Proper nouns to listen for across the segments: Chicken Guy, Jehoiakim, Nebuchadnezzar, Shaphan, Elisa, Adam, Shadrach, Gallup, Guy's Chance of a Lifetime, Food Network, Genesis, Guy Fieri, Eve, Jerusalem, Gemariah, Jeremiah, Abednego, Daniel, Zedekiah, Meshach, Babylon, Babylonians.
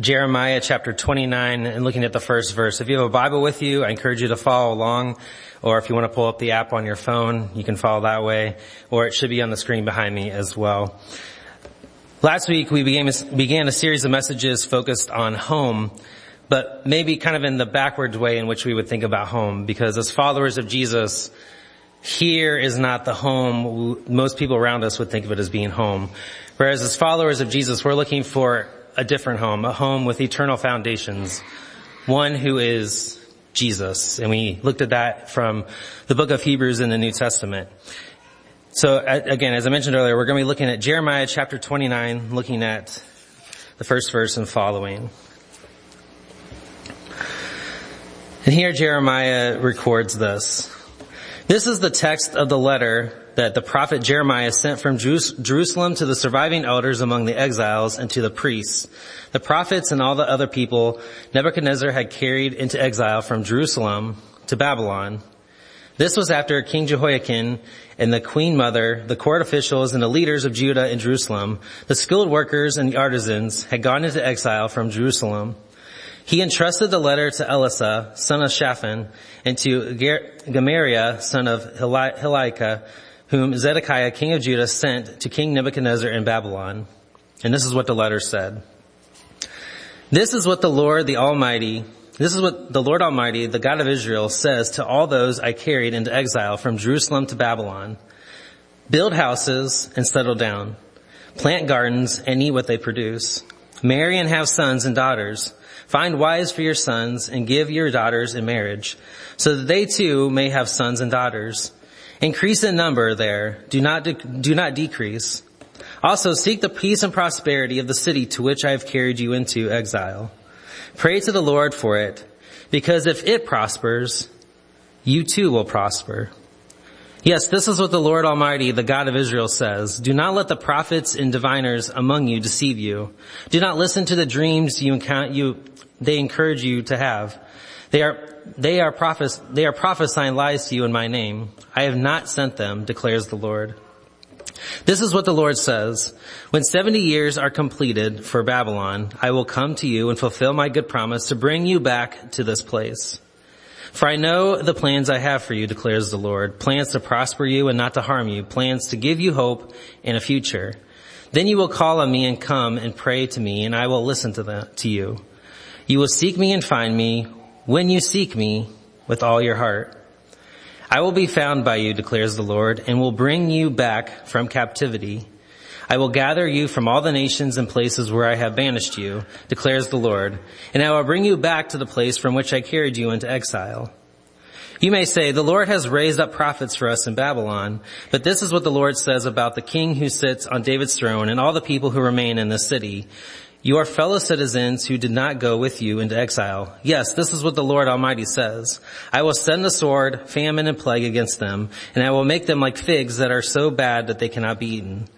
Jeremiah chapter 29 and looking at the first verse. If you have a Bible with you, I encourage you to follow along, or if you want to pull up the app on your phone, you can follow that way, or it should be on the screen behind me as well. Last week we began a series of messages focused on home, but maybe kind of in the backwards way in which we would think about home, because as followers of Jesus, here is not the home. Most people around us would think of it as being home, whereas as followers of Jesus, we're looking for a different home, a home with eternal foundations, one who is Jesus. And we looked at that from the book of Hebrews in the New Testament. So again, as I mentioned earlier, we're going to be looking at Jeremiah chapter 29, looking at the first verse and following. And here Jeremiah records this. This is the text of the letter that the prophet Jeremiah sent from Jerusalem to the surviving elders among the exiles and to the priests, the prophets, and all the other people Nebuchadnezzar had carried into exile from Jerusalem to Babylon. This was after King Jehoiakim and the queen mother, the court officials, and the leaders of Judah and Jerusalem, the skilled workers and the artisans, had gone into exile from Jerusalem. He entrusted the letter to Elisa, son of Shaphan, and to Gemariah, son of Hilkiah, whom Zedekiah, king of Judah, sent to King Nebuchadnezzar in Babylon. And this is what the letter said. This is what the Lord Almighty, the God of Israel, says to all those I carried into exile from Jerusalem to Babylon. Build houses and settle down. Plant gardens and eat what they produce. Marry and have sons and daughters. Find wives for your sons and give your daughters in marriage, so that they too may have sons and daughters. Increase in number there, do not decrease. Also seek the peace and prosperity of the city to which I have carried you into exile. Pray to the Lord for it, because if it prospers, you too will prosper. Yes, this is what the Lord Almighty, the God of Israel, says. Do not let the prophets and diviners among you deceive you. Do not listen to the dreams they encourage you to have. They are prophesying lies to you in my name. I have not sent them, declares the Lord. This is what the Lord says. When 70 years are completed for Babylon, I will come to you and fulfill my good promise to bring you back to this place. For I know the plans I have for you, declares the Lord, plans to prosper you and not to harm you, plans to give you hope and a future. Then you will call on me and come and pray to me, and I will listen to you. You will seek me and find me when you seek me with all your heart. I will be found by you, declares the Lord, and will bring you back from captivity. I will gather you from all the nations and places where I have banished you, declares the Lord, and I will bring you back to the place from which I carried you into exile. You may say, the Lord has raised up prophets for us in Babylon, but this is what the Lord says about the king who sits on David's throne and all the people who remain in this city. You are fellow citizens who did not go with you into exile. Yes, this is what the Lord Almighty says. I will send the sword, famine, and plague against them, and I will make them like figs that are so bad that they cannot be eaten.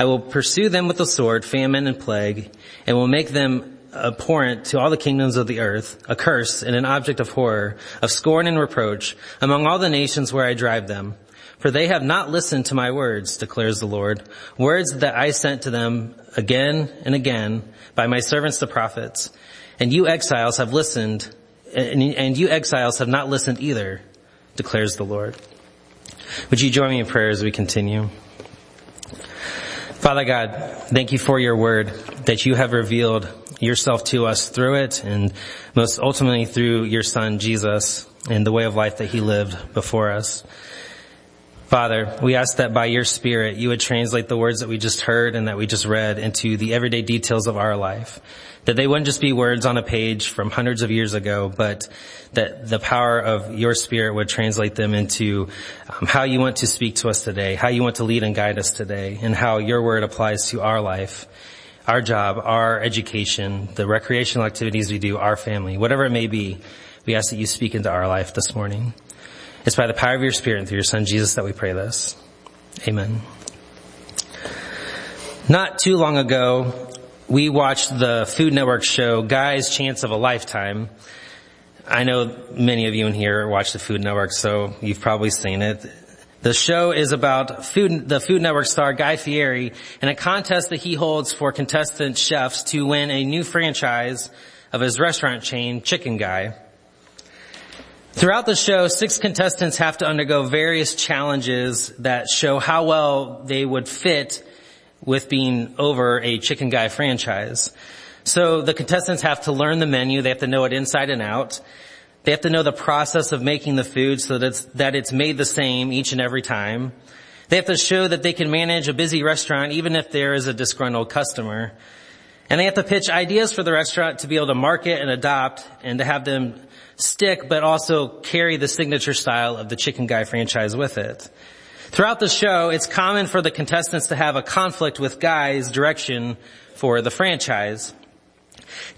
I will pursue them with the sword, famine, and plague, and will make them abhorrent to all the kingdoms of the earth, a curse and an object of horror, of scorn and reproach, among all the nations where I drive them. For they have not listened to my words, declares the Lord, words that I sent to them again and again by my servants the prophets. And you exiles have listened, and you exiles have not listened either, declares the Lord. Would you join me in prayer as we continue? Father God, thank you for your word, that you have revealed yourself to us through it, and most ultimately through your son Jesus and the way of life that he lived before us. Father, we ask that by your Spirit, you would translate the words that we just heard and that we just read into the everyday details of our life, that they wouldn't just be words on a page from hundreds of years ago, but that the power of your Spirit would translate them into how you want to speak to us today, how you want to lead and guide us today, and how your word applies to our life, our job, our education, the recreational activities we do, our family, whatever it may be. We ask that you speak into our life this morning. It's by the power of your Spirit and through your son Jesus that we pray this. Amen. Not too long ago, we watched the Food Network show, Guy's Chance of a Lifetime. I know many of you in here watch the Food Network, so you've probably seen it. The show is about the Food Network star Guy Fieri in a contest that he holds for contestant chefs to win a new franchise of his restaurant chain, Chicken Guy. Throughout the show, 6 contestants have to undergo various challenges that show how well they would fit with being over a Chicken Guy franchise. So the contestants have to learn the menu. They have to know it inside and out. They have to know the process of making the food so that it's made the same each and every time. They have to show that they can manage a busy restaurant even if there is a disgruntled customer. And they have to pitch ideas for the restaurant to be able to market and adopt and to have them stick but also carry the signature style of the Chicken Guy franchise with it. Throughout the show, it's common for the contestants to have a conflict with Guy's direction for the franchise.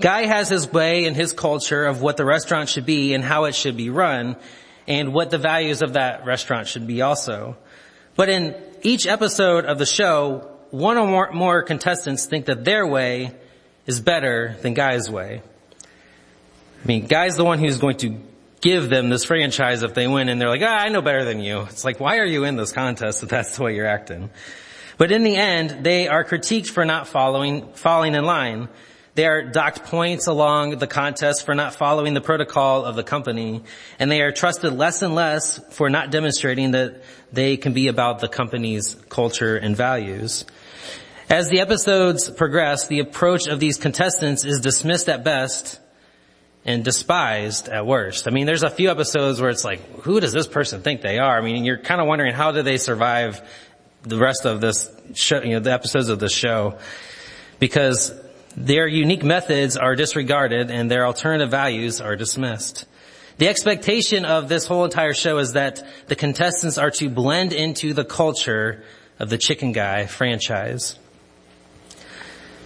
Guy has his way and his culture of what the restaurant should be and how it should be run and what the values of that restaurant should be also. But in each episode of the show, one or more contestants think that their way is better than Guy's way. I mean, Guy's the one who's going to give them this franchise if they win, and they're like, I know better than you. It's like, why are you in this contest if that's the way you're acting? But in the end, they are critiqued for not falling in line. They are docked points along the contest for not following the protocol of the company, and they are trusted less and less for not demonstrating that they can be about the company's culture and values. As the episodes progress, the approach of these contestants is dismissed at best and despised at worst. I mean, there's a few episodes where it's like, who does this person think they are? I mean, you're kind of wondering, how do they survive the rest of this show, the episodes of the show? Because their unique methods are disregarded and their alternative values are dismissed. The expectation of this whole entire show is that the contestants are to blend into the culture of the Chicken Guy franchise.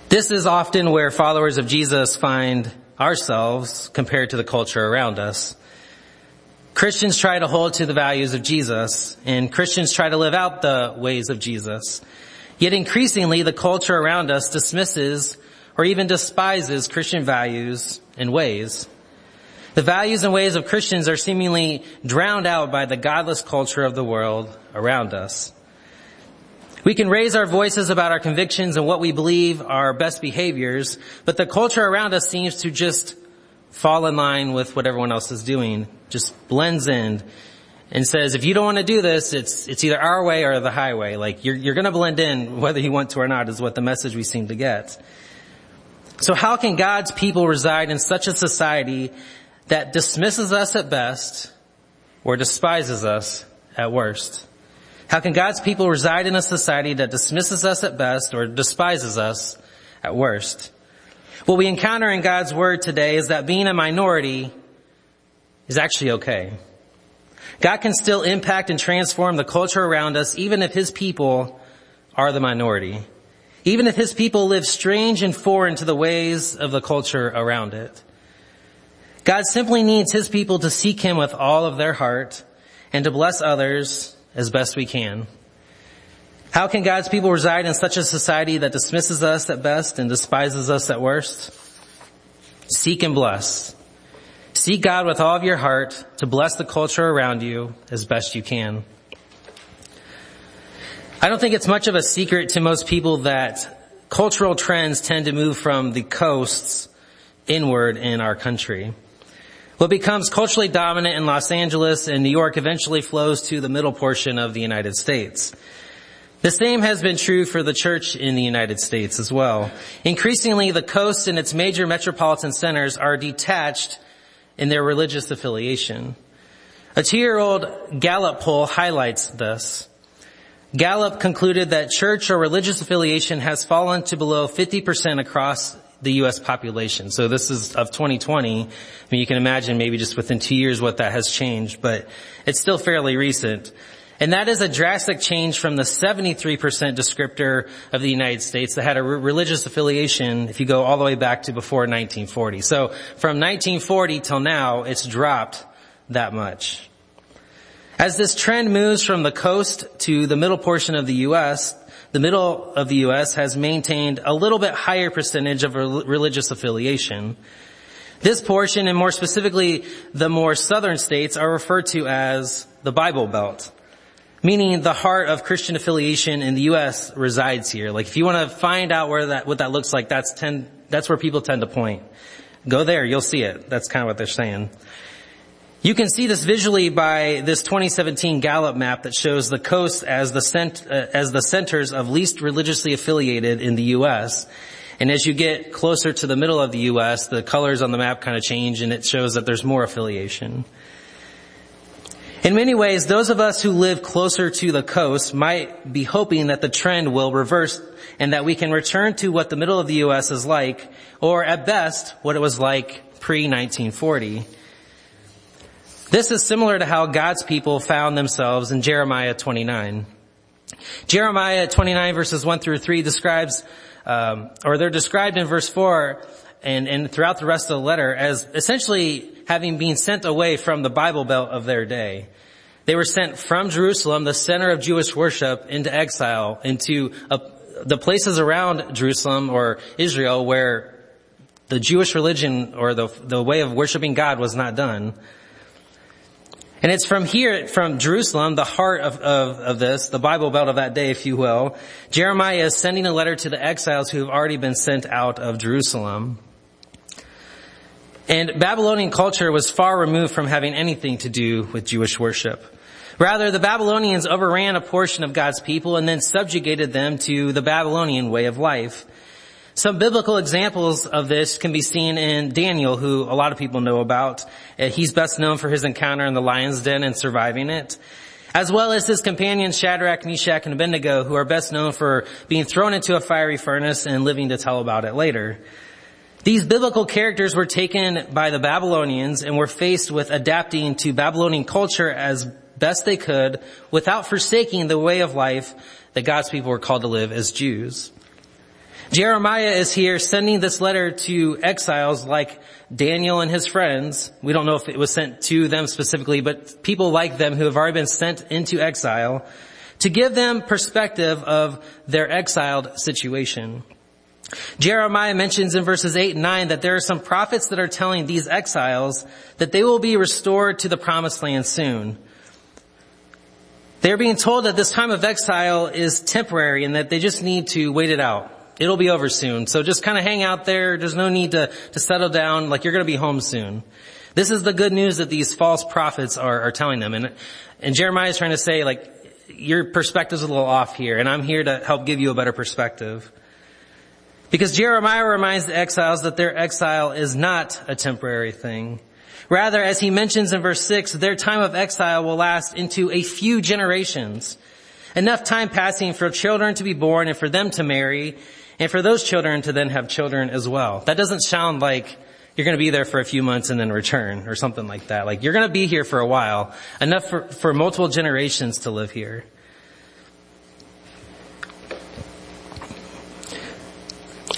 This is often where followers of Jesus find ourselves compared to the culture around us. Christians try to hold to the values of Jesus, and Christians try to live out the ways of Jesus. Yet increasingly, the culture around us dismisses or even despises Christian values and ways. The values and ways of Christians are seemingly drowned out by the godless culture of the world around us. We can raise our voices about our convictions and what we believe are best behaviors, but the culture around us seems to just fall in line with what everyone else is doing, just blends in and says, if you don't want to do this, it's either our way or the highway. Like, you're going to blend in whether you want to or not is what the message we seem to get. So how can God's people reside in such a society that dismisses us at best or despises us at worst? How can God's people reside in a society that dismisses us at best or despises us at worst? What we encounter in God's word today is that being a minority is actually okay. God can still impact and transform the culture around us even if his people are the minority. Even if his people live strange and foreign to the ways of the culture around it. God simply needs his people to seek him with all of their heart and to bless others as best we can. How can God's people reside in such a society that dismisses us at best and despises us at worst? Seek and bless. Seek God with all of your heart to bless the culture around you as best you can. I don't think it's much of a secret to most people that cultural trends tend to move from the coasts inward in our country. What becomes culturally dominant in Los Angeles and New York eventually flows to the middle portion of the United States. The same has been true for the church in the United States as well. Increasingly, the coast and its major metropolitan centers are detached in their religious affiliation. A 2-year-old Gallup poll highlights this. Gallup concluded that church or religious affiliation has fallen to below 50% across the U.S. population. So this is of 2020. I mean, you can imagine maybe just within 2 years what that has changed, but it's still fairly recent. And that is a drastic change from the 73% descriptor of the United States that had a religious affiliation if you go all the way back to before 1940. So from 1940 till now, it's dropped that much. As this trend moves from the coast to the middle portion of the U.S., the middle of the U.S. has maintained a little bit higher percentage of religious affiliation. This portion, and more specifically the more southern states, are referred to as the Bible Belt. meaning the heart of Christian affiliation in the U.S. resides here. Like, if you want to find out where that, what that looks like, that's where people tend to point. Go there, you'll see it. That's kind of what they're saying. You can see this visually by this 2017 Gallup map that shows the coasts as the centers of least religiously affiliated in the U.S. And as you get closer to the middle of the U.S., the colors on the map kind of change, and it shows that there's more affiliation. In many ways, those of us who live closer to the coast might be hoping that the trend will reverse and that we can return to what the middle of the U.S. is like, or at best, what it was like pre-1940. This is similar to how God's people found themselves in Jeremiah 29. Jeremiah 29 verses 1 through 3 describes, or they're described in verse 4 and throughout the rest of the letter as essentially having been sent away from the Bible Belt of their day. They were sent from Jerusalem, the center of Jewish worship, into exile, into the places around Jerusalem or Israel where the Jewish religion or the way of worshiping God was not done. And it's from here, from Jerusalem, the heart of this, the Bible Belt of that day, if you will, Jeremiah is sending a letter to the exiles who have already been sent out of Jerusalem. And Babylonian culture was far removed from having anything to do with Jewish worship. Rather, the Babylonians overran a portion of God's people and then subjugated them to the Babylonian way of life. Some biblical examples of this can be seen in Daniel, who a lot of people know about. He's best known for his encounter in the lion's den and surviving it, as well as his companions Shadrach, Meshach, and Abednego, who are best known for being thrown into a fiery furnace and living to tell about it later. These biblical characters were taken by the Babylonians and were faced with adapting to Babylonian culture as best they could without forsaking the way of life that God's people were called to live as Jews. Jeremiah is here sending this letter to exiles like Daniel and his friends. We don't know if it was sent to them specifically, but people like them who have already been sent into exile to give them perspective of their exiled situation. Jeremiah mentions in verses 8 and 9 that there are some prophets that are telling these exiles that they will be restored to the promised land soon. They're being told that this time of exile is temporary and that they just need to wait it out. It'll be over soon. So just kind of hang out there. There's no need to settle down. Like, you're going to be home soon. This is the good news that these false prophets are telling them. And Jeremiah is trying to say, like, your perspective's a little off here, and I'm here to help give you a better perspective. Because Jeremiah reminds the exiles that their exile is not a temporary thing. Rather, as he mentions in verse 6, their time of exile will last into a few generations, enough time passing for children to be born and for them to marry, and for those children to then have children as well. That doesn't sound like you're going to be there for a few months and then return or something like that. Like, you're going to be here for a while, enough for multiple generations to live here.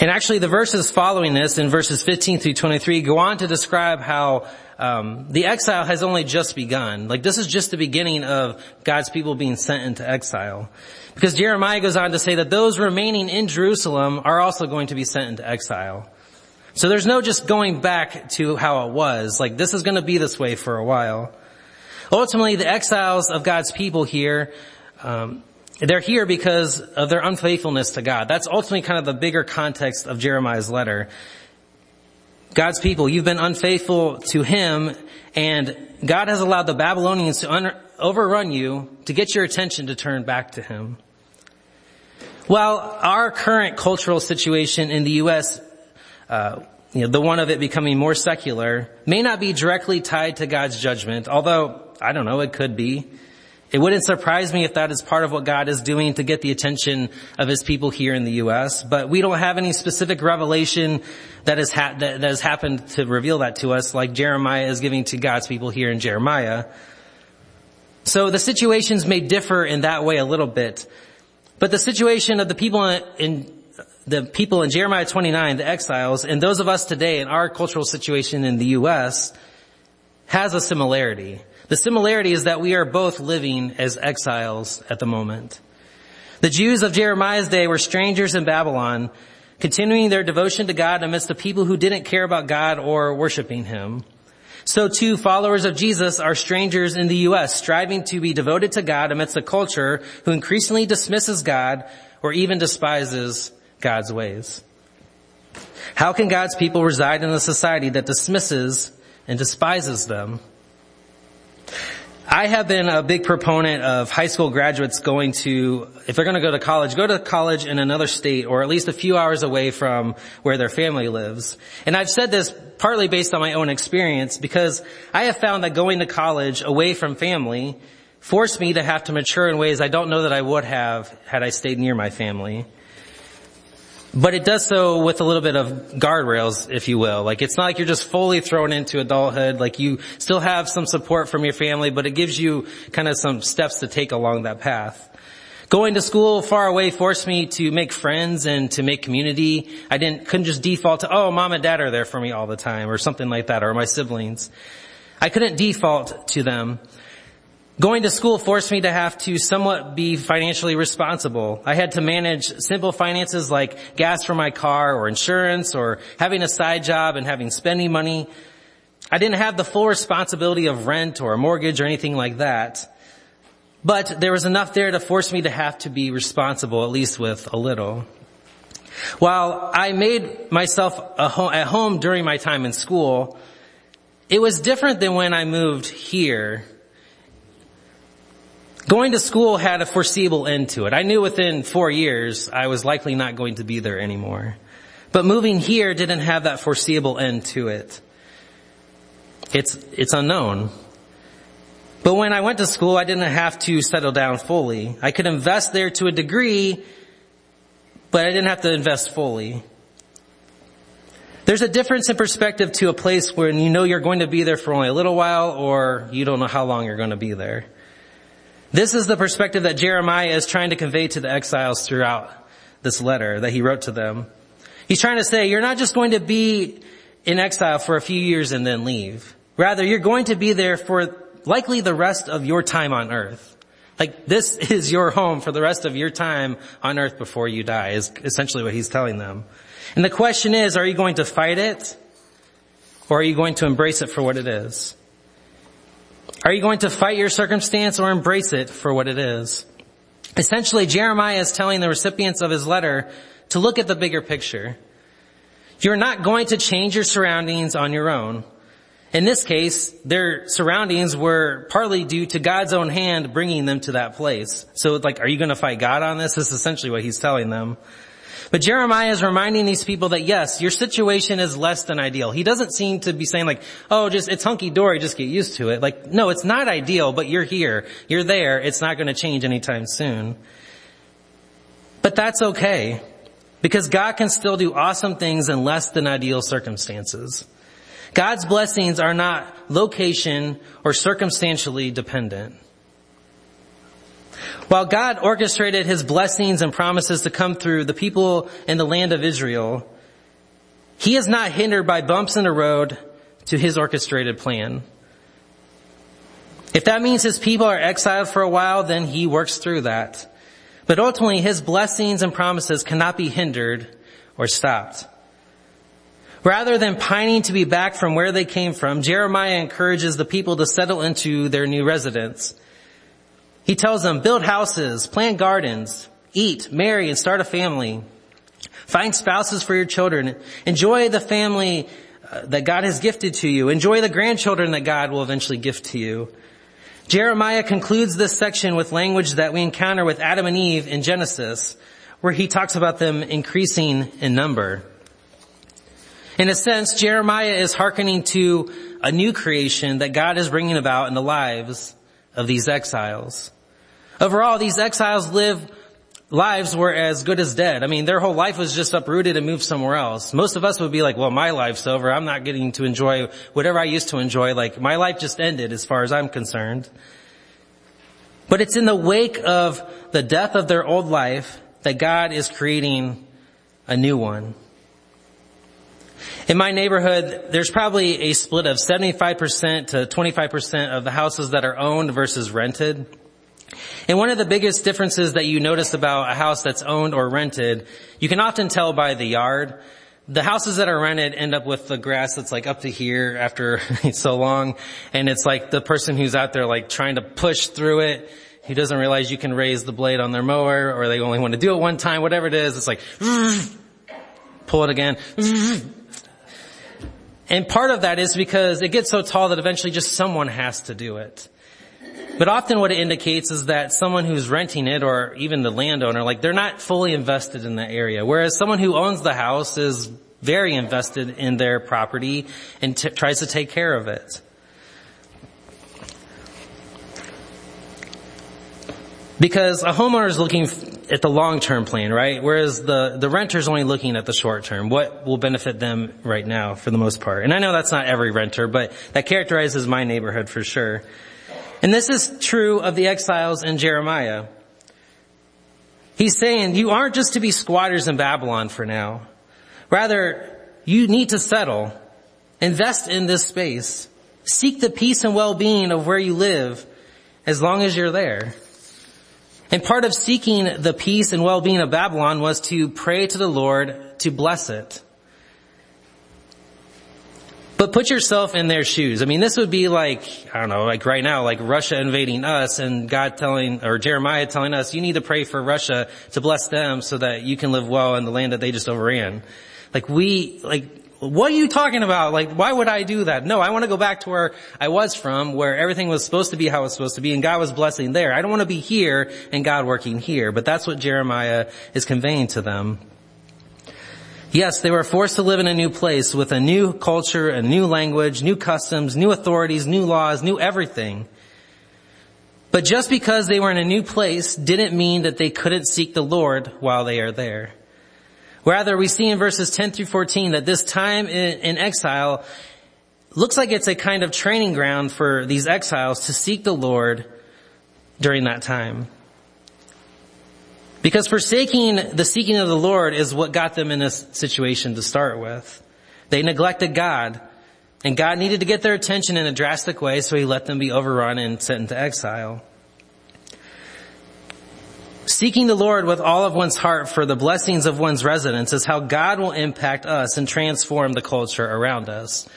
And actually, the verses following this, in verses 15 through 23, go on to describe how the exile has only just begun. Like, this is just the beginning of God's people being sent into exile. Because Jeremiah goes on to say that those remaining in Jerusalem are also going to be sent into exile. So there's no just going back to how it was. Like, this is going to be this way for a while. Ultimately, the exiles of God's people here, they're here because of their unfaithfulness to God. That's ultimately kind of the bigger context of Jeremiah's letter. God's people, you've been unfaithful to him, and God has allowed the Babylonians to overrun you to get your attention to turn back to him. While our current cultural situation in the U.S., the one of it becoming more secular, may not be directly tied to God's judgment, although, I don't know, it could be. It wouldn't surprise me if that is part of what God is doing to get the attention of his people here in the U.S., but we don't have any specific revelation that has happened to reveal that to us, like Jeremiah is giving to God's people here in Jeremiah. So the situations may differ in that way a little bit, but the situation of the people in Jeremiah 29, the exiles, and those of us today in our cultural situation in the U.S. has a similarity. The similarity is that we are both living as exiles at the moment. The Jews of Jeremiah's day were strangers in Babylon, continuing their devotion to God amidst the people who didn't care about God or worshiping him. So too, followers of Jesus are strangers in the U.S., striving to be devoted to God amidst a culture who increasingly dismisses God or even despises God's ways. How can God's people reside in a society that dismisses and despises them? I have been a big proponent of high school graduates going to, if they're going to go to college in another state or at least a few hours away from where their family lives. And I've said this partly based on my own experience because I have found that going to college away from family forced me to have to mature in ways I don't know that I would have had I stayed near my family. But it does so with a little bit of guardrails, if you will. Like, it's not like you're just fully thrown into adulthood. Like, you still have some support from your family, but it gives you kind of some steps to take along that path. Going to school far away forced me to make friends and to make community. I couldn't just default to, oh, mom and dad are there for me all the time, or something like that, or my siblings. I couldn't default to them. Going to school forced me to have to somewhat be financially responsible. I had to manage simple finances like gas for my car or insurance or having a side job and having spending money. I didn't have the full responsibility of rent or a mortgage or anything like that. But there was enough there to force me to have to be responsible, at least with a little. While I made myself at home during my time in school, it was different than when I moved here. Going to school had a foreseeable end to it. I knew within 4 years I was likely not going to be there anymore. But moving here didn't have that foreseeable end to it. It's unknown. But when I went to school, I didn't have to settle down fully. I could invest there to a degree, but I didn't have to invest fully. There's a difference in perspective to a place where you know you're going to be there for only a little while or you don't know how long you're going to be there. This is the perspective that Jeremiah is trying to convey to the exiles throughout this letter that he wrote to them. He's trying to say, you're not just going to be in exile for a few years and then leave. Rather, you're going to be there for likely the rest of your time on earth. Like, this is your home for the rest of your time on earth before you die, is essentially what he's telling them. And the question is, are you going to fight it, or are you going to embrace it for what it is? Are you going to fight your circumstance or embrace it for what it is? Essentially, Jeremiah is telling the recipients of his letter to look at the bigger picture. You're not going to change your surroundings on your own. In this case, their surroundings were partly due to God's own hand bringing them to that place. So, are you going to fight God on this? This is essentially what he's telling them. But Jeremiah is reminding these people that, yes, your situation is less than ideal. He doesn't seem to be saying it's hunky-dory, just get used to it. No, it's not ideal, but you're here, you're there, it's not going to change anytime soon. But that's okay, because God can still do awesome things in less than ideal circumstances. God's blessings are not location or circumstantially dependent. While God orchestrated his blessings and promises to come through the people in the land of Israel, he is not hindered by bumps in the road to his orchestrated plan. If that means his people are exiled for a while, then he works through that. But ultimately, his blessings and promises cannot be hindered or stopped. Rather than pining to be back from where they came from, Jeremiah encourages the people to settle into their new residence. He tells them, build houses, plant gardens, eat, marry, and start a family. Find spouses for your children. Enjoy the family that God has gifted to you. Enjoy the grandchildren that God will eventually gift to you. Jeremiah concludes this section with language that we encounter with Adam and Eve in Genesis, where he talks about them increasing in number. In a sense, Jeremiah is hearkening to a new creation that God is bringing about in the lives of these exiles. Overall, these exiles live lives were as good as dead. I mean, their whole life was just uprooted and moved somewhere else. Most of us would be like, well, my life's over. I'm not getting to enjoy whatever I used to enjoy. My life just ended as far as I'm concerned. But it's in the wake of the death of their old life that God is creating a new one. In my neighborhood, there's probably a split of 75% to 25% of the houses that are owned versus rented. And one of the biggest differences that you notice about a house that's owned or rented, you can often tell by the yard. the houses that are rented end up with the grass that's like up to here after so long. And it's like the person who's out there like trying to push through it, who doesn't realize you can raise the blade on their mower, or they only want to do it one time, whatever it is. It's like, pull it again. And part of that is because it gets so tall that eventually just someone has to do it. But often what it indicates is that someone who's renting it, or even the landowner, like they're not fully invested in that area. Whereas someone who owns the house is very invested in their property and tries to take care of it. Because a homeowner is looking at the long-term plan, right? Whereas the renter is only looking at the short-term, what will benefit them right now for the most part. And I know that's not every renter, but that characterizes my neighborhood for sure. And this is true of the exiles in Jeremiah. He's saying, you aren't just to be squatters in Babylon for now. Rather, you need to settle, invest in this space, seek the peace and well-being of where you live as long as you're there. And part of seeking the peace and well-being of Babylon was to pray to the Lord to bless it. But put yourself in their shoes. I mean, this would be like, I don't know, like right now, like Russia invading us and God telling, or Jeremiah telling us, you need to pray for Russia to bless them so that you can live well in the land that they just overran. What are you talking about? Like, why would I do that? No, I want to go back to where I was from, where everything was supposed to be how it was supposed to be, and God was blessing there. I don't want to be here and God working here. But that's what Jeremiah is conveying to them. Yes, they were forced to live in a new place with a new culture, a new language, new customs, new authorities, new laws, new everything. But just because they were in a new place didn't mean that they couldn't seek the Lord while they are there. Rather, we see in verses 10 through 14 that this time in exile looks like it's a kind of training ground for these exiles to seek the Lord during that time. Because forsaking the seeking of the Lord is what got them in this situation to start with. They neglected God, and God needed to get their attention in a drastic way, so he let them be overrun and sent into exile. Seeking the Lord with all of one's heart for the blessings of one's residence is how God will impact us and transform the culture around us.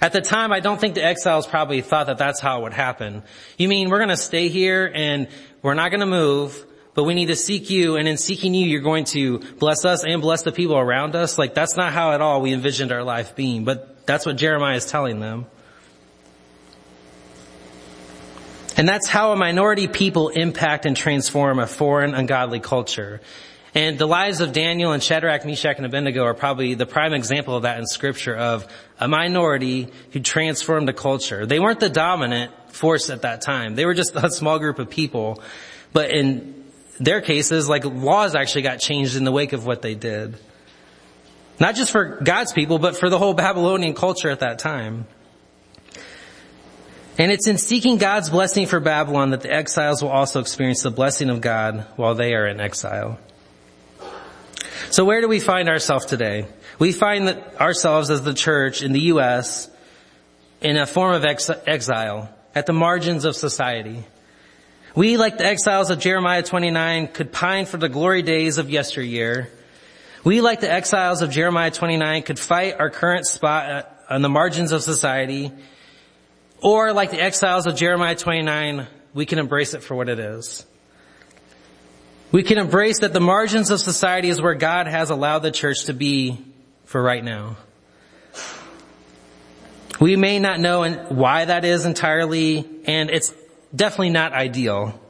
At the time, I don't think the exiles probably thought that that's how it would happen. You mean we're going to stay here and we're not going to move, but we need to seek you, and in seeking you, you're going to bless us and bless the people around us? Like, that's not how at all we envisioned our life being, but that's what Jeremiah is telling them. And that's how a minority people impact and transform a foreign, ungodly culture. And the lives of Daniel and Shadrach, Meshach, and Abednego are probably the prime example of that in Scripture, of a minority who transformed a culture. They weren't the dominant force at that time. They were just a small group of people. But in their cases, like, laws actually got changed in the wake of what they did. Not just for God's people, but for the whole Babylonian culture at that time. And it's in seeking God's blessing for Babylon that the exiles will also experience the blessing of God while they are in exile. So where do we find ourselves today? We find that ourselves as the church in the U.S. in a form of exile, at the margins of society. We, like the exiles of Jeremiah 29, could pine for the glory days of yesteryear. We, like the exiles of Jeremiah 29, could fight our current spot on the margins of society. Or, like the exiles of Jeremiah 29, we can embrace it for what it is. We can embrace that the margins of society is where God has allowed the church to be for right now. We may not know why that is entirely, and it's definitely not ideal.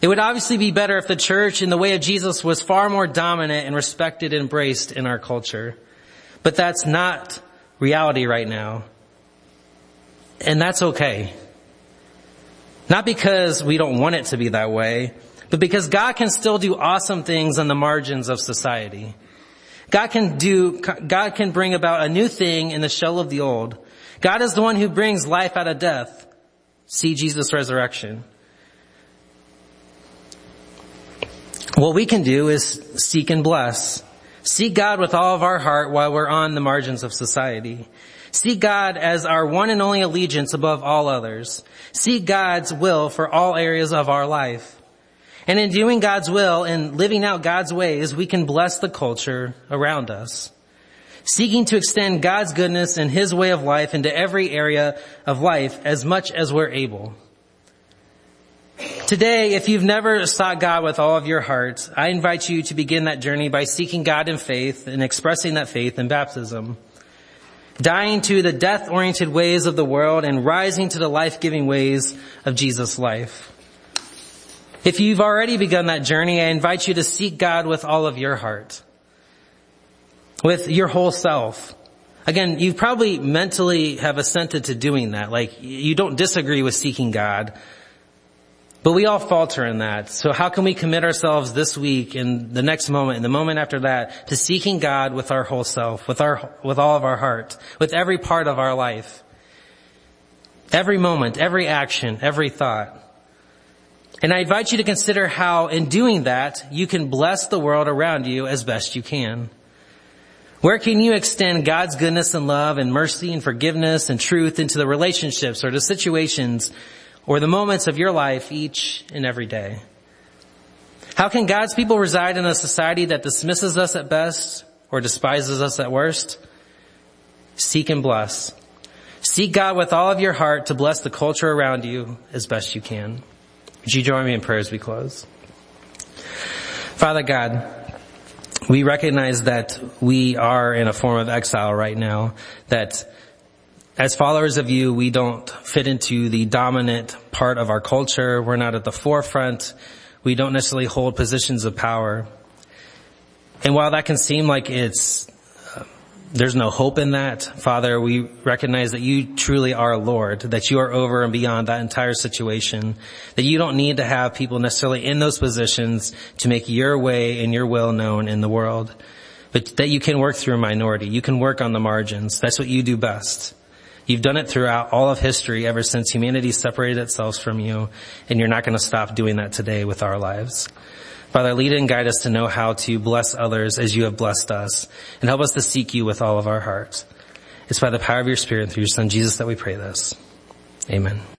It would obviously be better if the church in the way of Jesus was far more dominant and respected and embraced in our culture. But that's not reality right now. And that's okay. Not because we don't want it to be that way, but because God can still do awesome things on the margins of society. God can bring about a new thing in the shell of the old. God is the one who brings life out of death. See Jesus' resurrection. What we can do is seek and bless. Seek God with all of our heart while we're on the margins of society. Seek God as our one and only allegiance above all others. Seek God's will for all areas of our life. And in doing God's will and living out God's ways, we can bless the culture around us. seeking to extend God's goodness and his way of life into every area of life as much as we're able. Today, if you've never sought God with all of your heart, I invite you to begin that journey by seeking God in faith and expressing that faith in baptism, dying to the death-oriented ways of the world and rising to the life-giving ways of Jesus' life. If you've already begun that journey, I invite you to seek God with all of your heart, with your whole self. Again, you probably mentally have assented to doing that. Like, you don't disagree with seeking God. But we all falter in that. So how can we commit ourselves this week and the next moment and the moment after that to seeking God with our whole self, with all of our heart, with every part of our life, every moment, every action, every thought? And I invite you to consider how in doing that you can bless the world around you as best you can. Where can you extend God's goodness and love and mercy and forgiveness and truth into the relationships or the situations or the moments of your life each and every day? How can God's people reside in a society that dismisses us at best or despises us at worst? Seek and bless. Seek God with all of your heart to bless the culture around you as best you can. Would you join me in prayer as we close? Father God, we recognize that we are in a form of exile right now, that as followers of you, we don't fit into the dominant part of our culture. We're not at the forefront. We don't necessarily hold positions of power. And while that can seem like there's no hope in that, Father, we recognize that you truly are Lord, that you are over and beyond that entire situation, that you don't need to have people necessarily in those positions to make your way and your will known in the world, but that you can work through a minority. You can work on the margins. That's what you do best. You've done it throughout all of history ever since humanity separated itself from you, and you're not going to stop doing that today with our lives. Father, lead and guide us to know how to bless others as you have blessed us, and help us to seek you with all of our hearts. It's by the power of your Spirit and through your Son, Jesus, that we pray this. Amen.